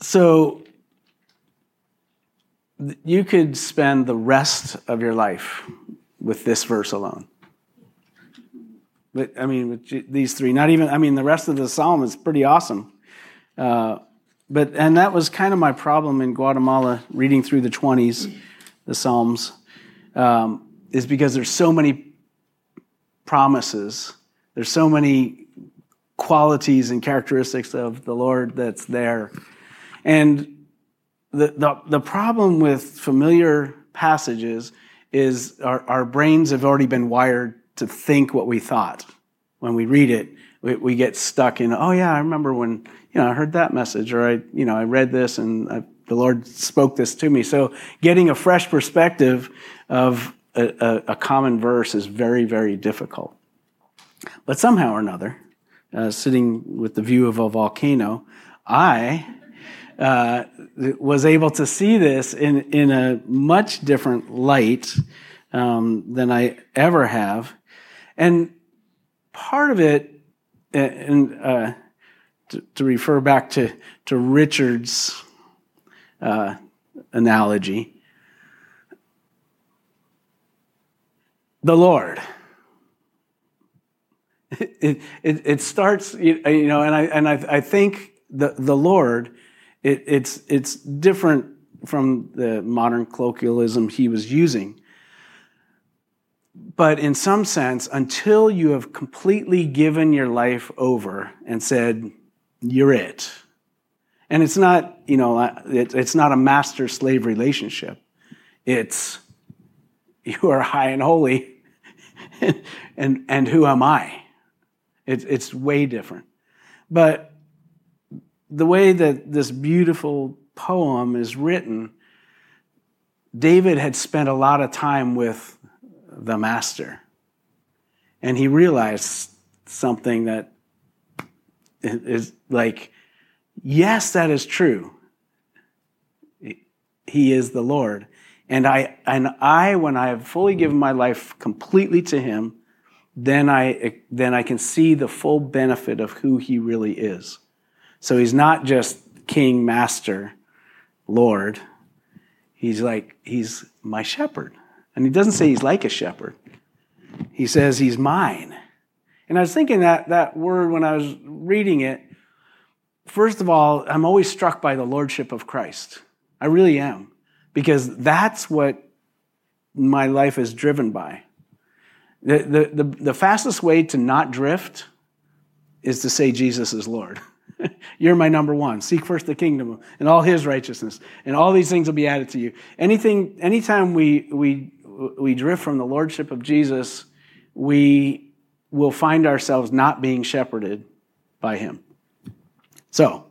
So you could spend the rest of your life with this verse alone. But, I mean, with these three, not even, I mean, the rest of the psalm is pretty awesome. And that was kind of my problem in Guatemala, reading through the 20s, the Psalms, is because there's so many promises. There's so many qualities and characteristics of the Lord that's there. And the problem with familiar passages is our brains have already been wired to think what we thought. When we read it, we get stuck in, oh yeah, I remember when, you know, I heard that message, or I read this, and the Lord spoke this to me. So getting a fresh perspective of a common verse is very, very difficult. But somehow or another, sitting with the view of a volcano, I was able to see this in a much different light than I ever have. And part of it, and to refer back to Richard's analogy, the Lord. It starts, you know, and I think the Lord, it's different from the modern colloquialism he was using. But in some sense, until you have completely given your life over and said, you're it. And it's not, you know, it's not a master-slave relationship. It's, you are high and holy, and who am I? It's way different. But the way that this beautiful poem is written, David had spent a lot of time with the master. And he realized something that is like, yes, that is true. He is the Lord. And I, when I have fully given my life completely to him, then I can see the full benefit of who he really is. So he's not just king, master, Lord. He's my shepherd. And he doesn't say he's like a shepherd. He says he's mine. And I was thinking that word when I was reading it. First of all, I'm always struck by the lordship of Christ. I really am. Because that's what my life is driven by. The fastest way to not drift is to say Jesus is Lord. You're my number one. Seek first the kingdom and all his righteousness, and all these things will be added to you. Anytime we drift from the lordship of Jesus, we will find ourselves not being shepherded by him. So,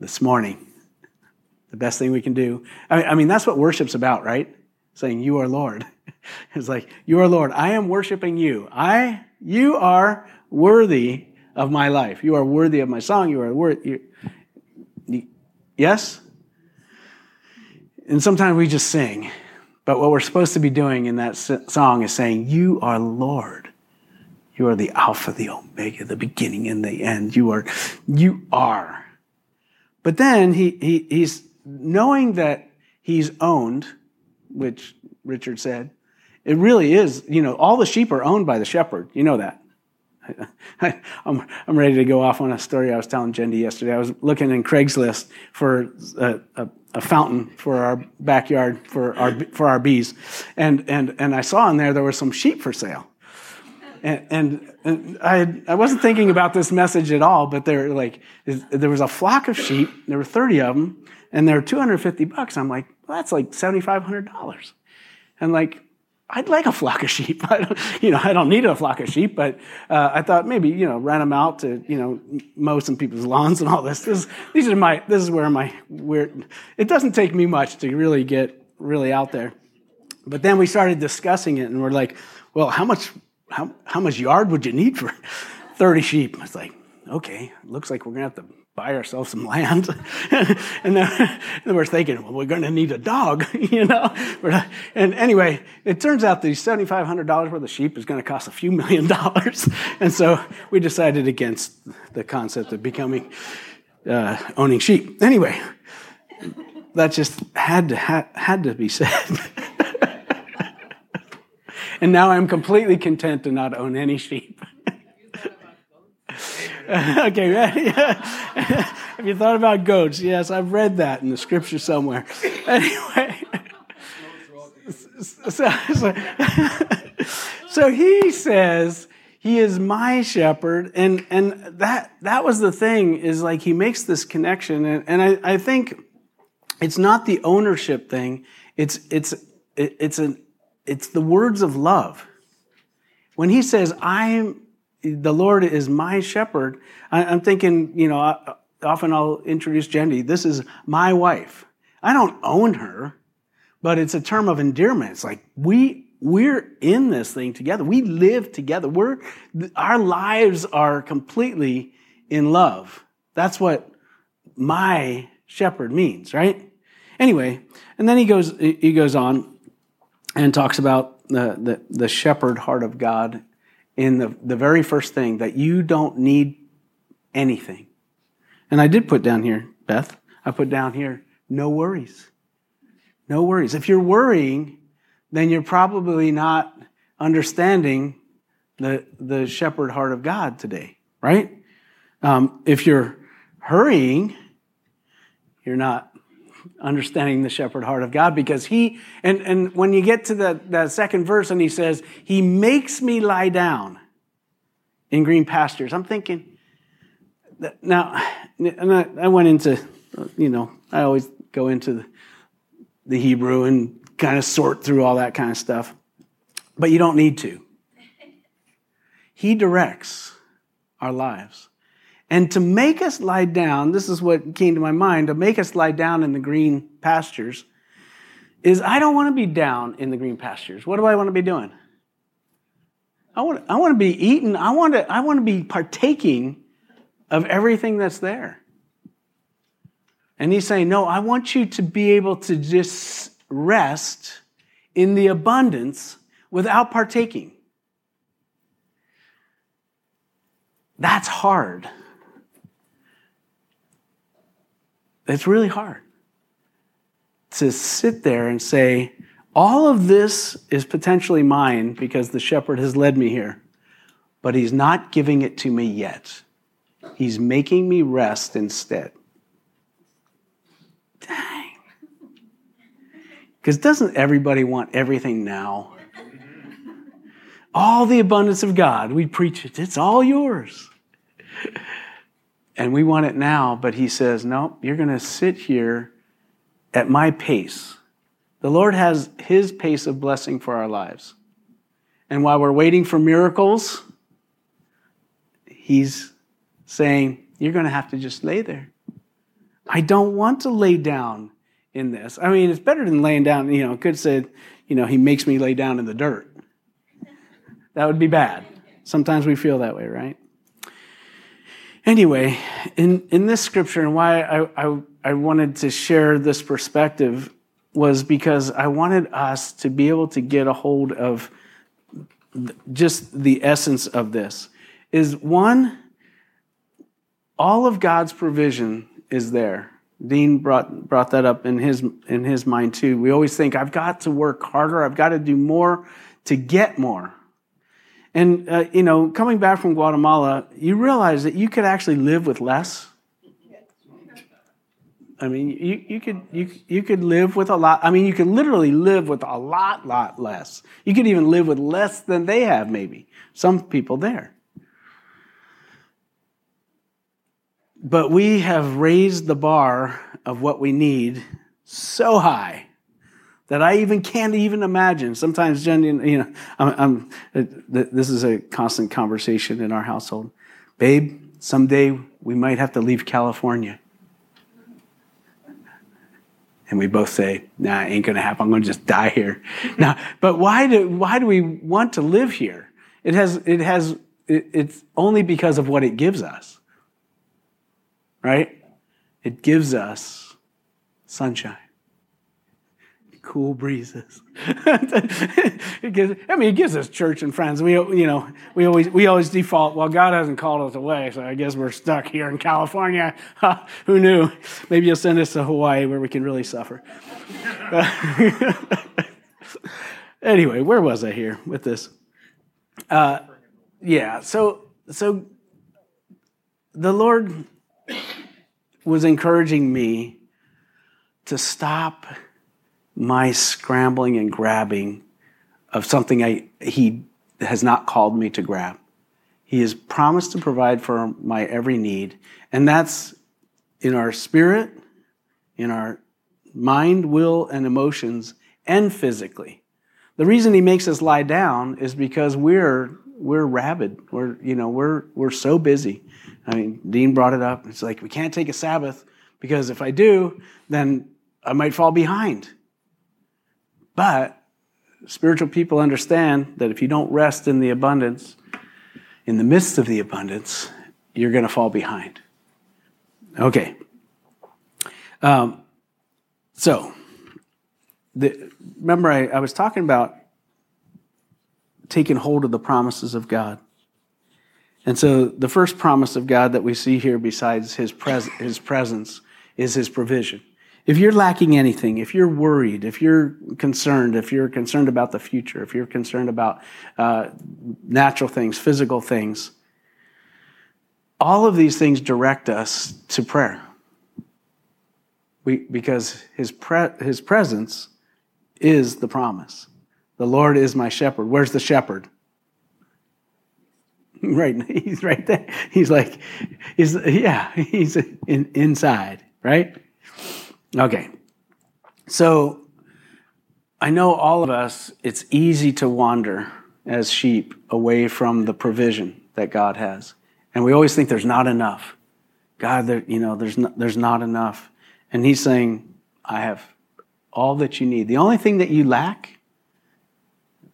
this morning, the best thing we can do, I mean, that's what worship's about, right? Saying, you are Lord. It's like, you are Lord. I am worshiping you. You are worthy of my life. You are worthy of my song. You are worthy. Yes? And sometimes we just sing. But what we're supposed to be doing in that song is saying, you are Lord. You are the Alpha, the Omega, the beginning and the end. You are. But then he's knowing that he's owned, which Richard said, it really is, you know, all the sheep are owned by the shepherd. You know that. I'm ready to go off on a story I was telling Jendi yesterday. I was looking in Craigslist for a fountain for our backyard for our bees, and I saw in there were some sheep for sale, and I wasn't thinking about this message at all. But there was a flock of sheep. There were 30 of them, and they were $250. I'm like, well, that's like $7,500, and like, I'd like a flock of sheep. I don't need a flock of sheep, but I thought maybe, you know, rent them out to, you know, mow some people's lawns and all this. It doesn't take me much to really get really out there. But then we started discussing it, and we're like, well, how much yard would you need for 30 sheep? It's like, okay, looks like we're gonna have to buy ourselves some land. and then we're thinking, well, we're going to need a dog, you know? And anyway, it turns out these $7,500 worth of sheep is going to cost a few million dollars. And so we decided against the concept of becoming owning sheep. Anyway, that just had to be said. And now I'm completely content to not own any sheep. Okay, have you thought about goats? Yes, I've read that in the scripture somewhere. Anyway, so he says he is my shepherd, and that was the thing, is like he makes this connection, and I think it's not the ownership thing. It's the words of love. When he says the Lord is my shepherd, I'm thinking, you know, often I'll introduce Jendi. This is my wife. I don't own her, but it's a term of endearment. It's like we're in this thing together. We live together. Our lives are completely in love. That's what my shepherd means, right? Anyway, and then he goes on and talks about the shepherd heart of God. In the very first thing, that you don't need anything. And I did put down here, Beth, no worries. No worries. If you're worrying, then you're probably not understanding the shepherd heart of God today, right? If you're hurrying, you're not understanding the shepherd heart of God, because and when you get to that second verse and he says, he makes me lie down in green pastures. I'm thinking, I went into, you know, I always go into the Hebrew and kind of sort through all that kind of stuff, but you don't need to. He directs our lives. And to make us lie down, this is what came to my mind, to make us lie down in the green pastures, is I don't want to be down in the green pastures. What do I want to be doing? I want to be eating. I want to be partaking of everything that's there. And he's saying, no, I want you to be able to just rest in the abundance without partaking. That's hard. It's really hard to sit there and say, all of this is potentially mine because the shepherd has led me here, but he's not giving it to me yet. He's making me rest instead. Dang. Because doesn't everybody want everything now? All the abundance of God, we preach it. It's all yours. And we want it now, but he says, no, you're going to sit here at my pace. The Lord has his pace of blessing for our lives. And while we're waiting for miracles, he's saying, you're going to have to just lay there. I don't want to lay down in this. I mean, it's better than laying down, you know, could say, you know, he makes me lay down in the dirt. That would be bad. Sometimes we feel that way, right? Anyway, in this scripture, and why I wanted to share this perspective was because I wanted us to be able to get a hold of just the essence of this. Is one, all of God's provision is there. Dean brought that up in his mind too. We always think, I've got to work harder. I've got to do more to get more. And, you know, coming back from Guatemala, you realize that you could actually live with less. I mean, you could live with a lot. I mean, you could literally live with a lot less. You could even live with less than they have, maybe. Some people there. But we have raised the bar of what we need so high that I can't even imagine. Sometimes, Jen, you know, this is a constant conversation in our household. Babe, someday we might have to leave California. And we both say, nah, it ain't going to happen. I'm going to just die here. Now, but why do we want to live here? It's only because of what it gives us. Right? It gives us sunshine. cool breezes. It gives us church and friends. We always default, well, God hasn't called us away, so I guess we're stuck here in California. Ha, who knew? Maybe you'll send us to Hawaii where we can really suffer. Anyway, where was I here with this? So the Lord was encouraging me to stop my scrambling and grabbing of something He has not called me to grab. He has promised to provide for my every need, and that's in our spirit, in our mind, will, and emotions, and physically. The reason He makes us lie down is because we're rabid. We're so busy. I mean, Dean brought it up. It's like we can't take a Sabbath because if I do, then I might fall behind. But spiritual people understand that if you don't rest in the abundance, in the midst of the abundance, you're going to fall behind. Okay. Remember I was talking about taking hold of the promises of God. And so the first promise of God that we see here besides His presence is His provision. If you're lacking anything, if you're worried, if you're concerned about the future, if you're concerned about natural things, physical things, all of these things direct us to prayer. Because His presence is the promise. The Lord is my shepherd. Where's the shepherd? Right, He's right there. He's like, He's inside, right? Okay, so I know all of us, it's easy to wander as sheep away from the provision that God has. And we always think there's not enough. God, there's not enough. And He's saying, I have all that you need. The only thing that you lack,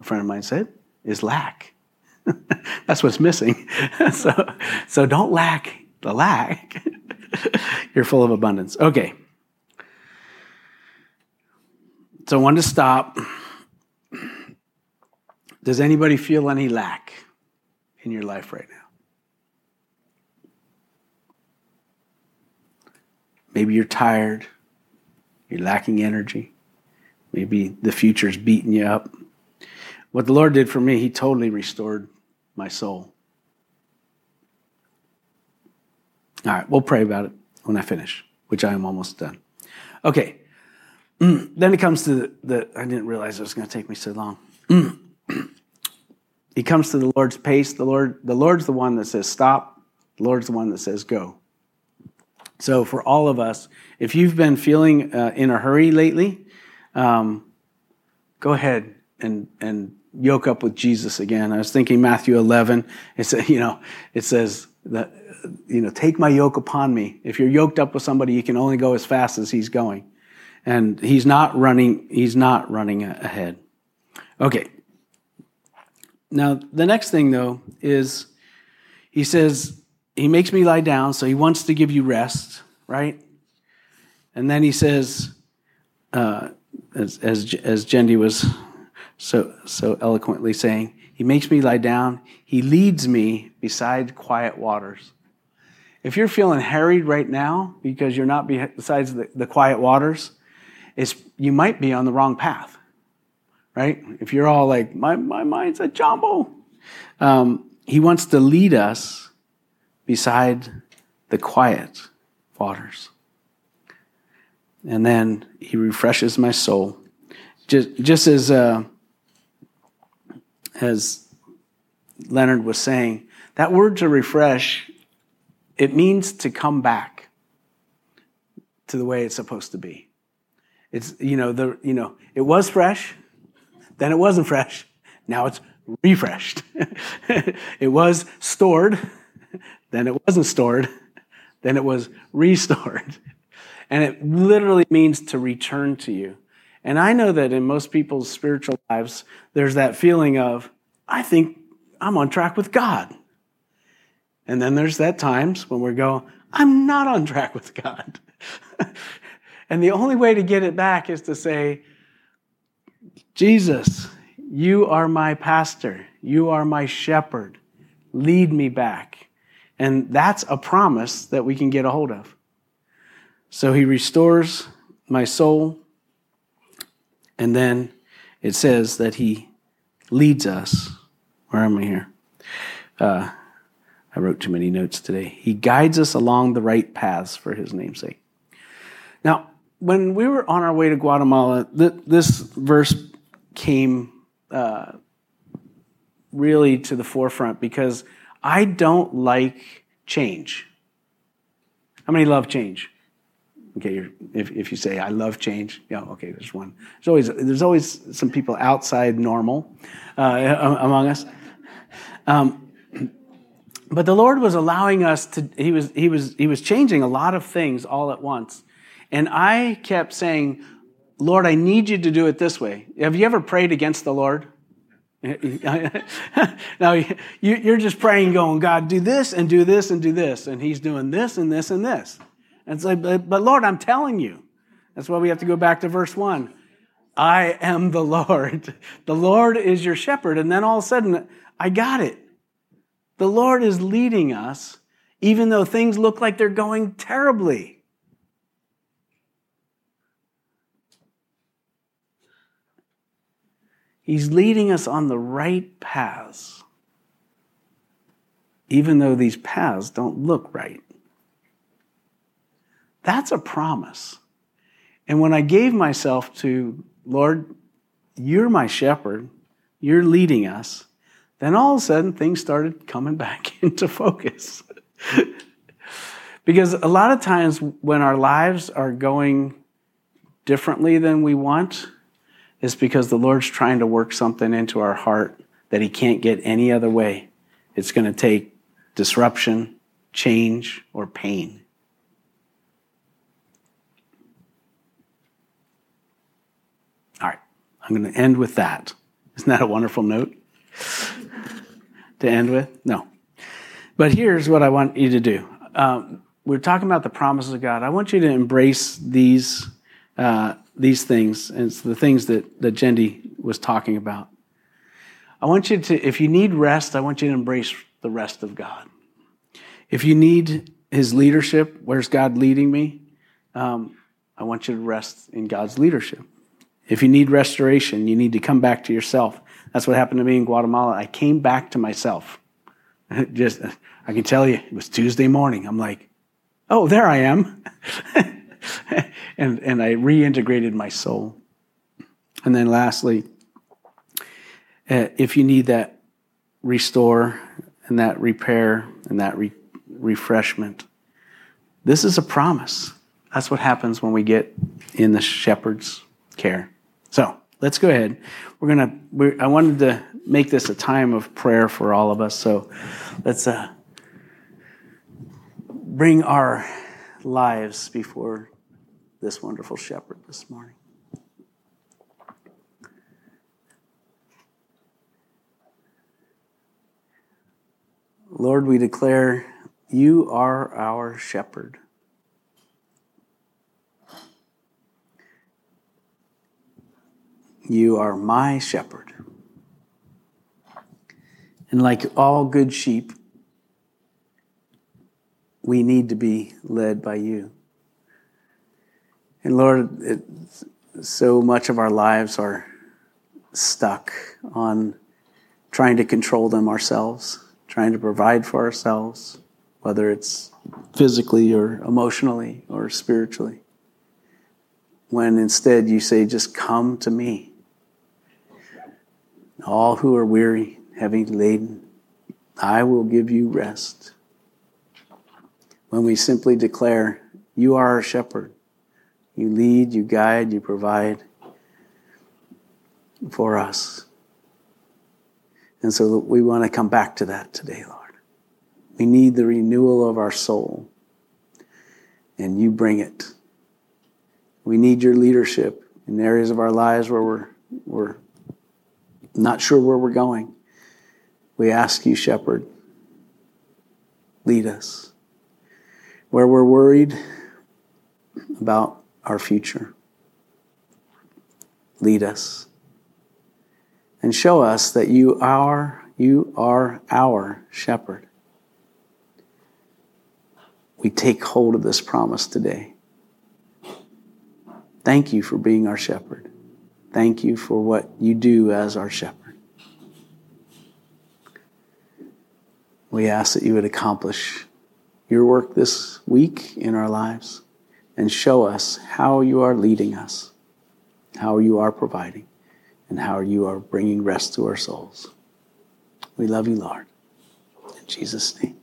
a friend of mine said, is lack. That's what's missing. So don't lack the lack. You're full of abundance. Okay. So I wanted to stop. Does anybody feel any lack in your life right now? Maybe you're tired. You're lacking energy. Maybe the future's beating you up. What the Lord did for me, He totally restored my soul. All right, we'll pray about it when I finish, which I am almost done. Okay. Then it comes to I didn't realize it was going to take me so long. He comes to the Lord's pace. The Lord's the one that says stop. The Lord's the one that says go. So for all of us, if you've been feeling in a hurry lately, go ahead and yoke up with Jesus again. I was thinking Matthew 11. It says that take my yoke upon me. If you're yoked up with somebody, you can only go as fast as he's going. And he's not running ahead. Okay. Now, the next thing, though, is he says, he makes me lie down, so he wants to give you rest, right? And then he says, as Jendi was so eloquently saying, he makes me lie down, he leads me beside quiet waters. If you're feeling harried right now because you're not besides the quiet waters, you might be on the wrong path, right? If you're all like, my mind's a jumble. He wants to lead us beside the quiet waters. And then he refreshes my soul. Just as Leonard was saying, that word to refresh, it means to come back to the way it's supposed to be. It's, it was fresh, then it wasn't fresh, now it's refreshed. It was stored, then it wasn't stored, then it was restored. And it literally means to return to you. And I know that in most people's spiritual lives, there's that feeling of, I think I'm on track with God. And then there's that times when we go, I'm not on track with God. And the only way to get it back is to say, Jesus, you are my pastor. You are my shepherd. Lead me back. And that's a promise that we can get a hold of. So he restores my soul. And then it says that he leads us. Where am I here? I wrote too many notes today. He guides us along the right paths for his name's sake. Now, when we were on our way to Guatemala, this verse came really to the forefront because I don't like change. How many love change? Okay, if you say I love change, yeah, okay, there's one. There's always some people outside normal among us. But the Lord was allowing us to. He was changing a lot of things all at once, and I kept saying, "Lord, I need you to do it this way." Have you ever prayed against the Lord? Now you're just praying, going, "God, do this and do this and do this," and He's doing this and this and this. And it's like, but Lord, I'm telling you. That's why we have to go back to verse 1. I am the Lord. The Lord is your shepherd. And then all of a sudden, I got it. The Lord is leading us, even though things look like they're going terribly. He's leading us on the right paths, even though these paths don't look right. That's a promise. And when I gave myself to, Lord, you're my shepherd, you're leading us, then all of a sudden things started coming back into focus. Because a lot of times when our lives are going differently than we want, it's because the Lord's trying to work something into our heart that he can't get any other way. It's going to take disruption, change, or pain. I'm going to end with that. Isn't that a wonderful note to end with? No. But here's what I want you to do. We're talking about the promises of God. I want you to embrace these things. And it's the things that Jendi was talking about. I want you to, if you need rest, I want you to embrace the rest of God. If you need his leadership, where's God leading me? I want you to rest in God's leadership. If you need restoration, you need to come back to yourself. That's what happened to me in Guatemala. I came back to myself. I can tell you, it was Tuesday morning. I'm like, oh, there I am. and I reintegrated my soul. And then lastly, if you need that restore and that repair and that refreshment, this is a promise. That's what happens when we get in the shepherd's care. So let's go ahead. I wanted to make this a time of prayer for all of us. So let's bring our lives before this wonderful shepherd this morning. Lord, we declare you are our shepherd. You are my shepherd. And like all good sheep, we need to be led by you. And Lord, so much of our lives are stuck on trying to control them ourselves, trying to provide for ourselves, whether it's physically or emotionally or spiritually. When instead you say, just come to me. All who are weary, heavy laden, I will give you rest. When we simply declare, you are our shepherd. You lead, you guide, you provide for us. And so we want to come back to that today, Lord. We need the renewal of our soul. And you bring it. We need your leadership in areas of our lives where we're not sure where we're going. We ask you, shepherd, lead us. Where we're worried about our future, lead us. and show us that you are our shepherd. We take hold of this promise today. Thank you for being our shepherd. Thank you for what you do as our shepherd. We ask that you would accomplish your work this week in our lives and show us how you are leading us, how you are providing, and how you are bringing rest to our souls. We love you, Lord. In Jesus' name,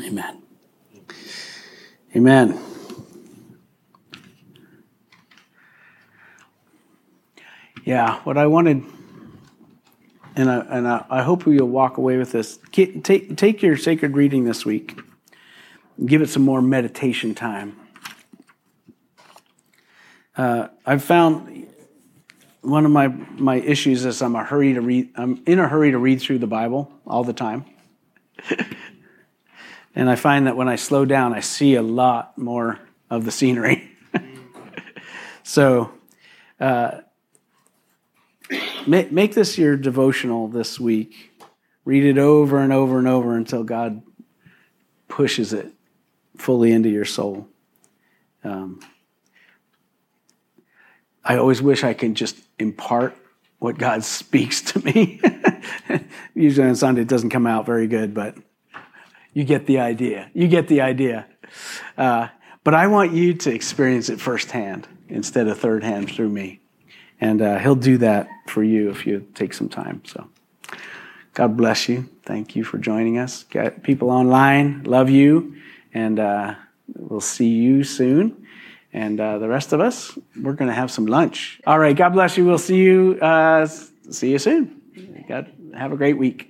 amen. Amen. Yeah, what I wanted, and I hope you'll walk away with this. Take your sacred reading this week. Give it some more meditation time. I've found one of my issues is I'm in a hurry to read through the Bible all the time. And I find that when I slow down, I see a lot more of the scenery. So make this your devotional this week. Read it over and over and over until God pushes it fully into your soul. I always wish I could just impart what God speaks to me. Usually on Sunday it doesn't come out very good, but you get the idea. But I want you to experience it firsthand instead of thirdhand through me. And he'll do that for you if you take some time. So God bless you. Thank you for joining us. Got people online, love you. And we'll see you soon. And the rest of us, we're going to have some lunch. All right, God bless you. We'll see you soon. Have a great week.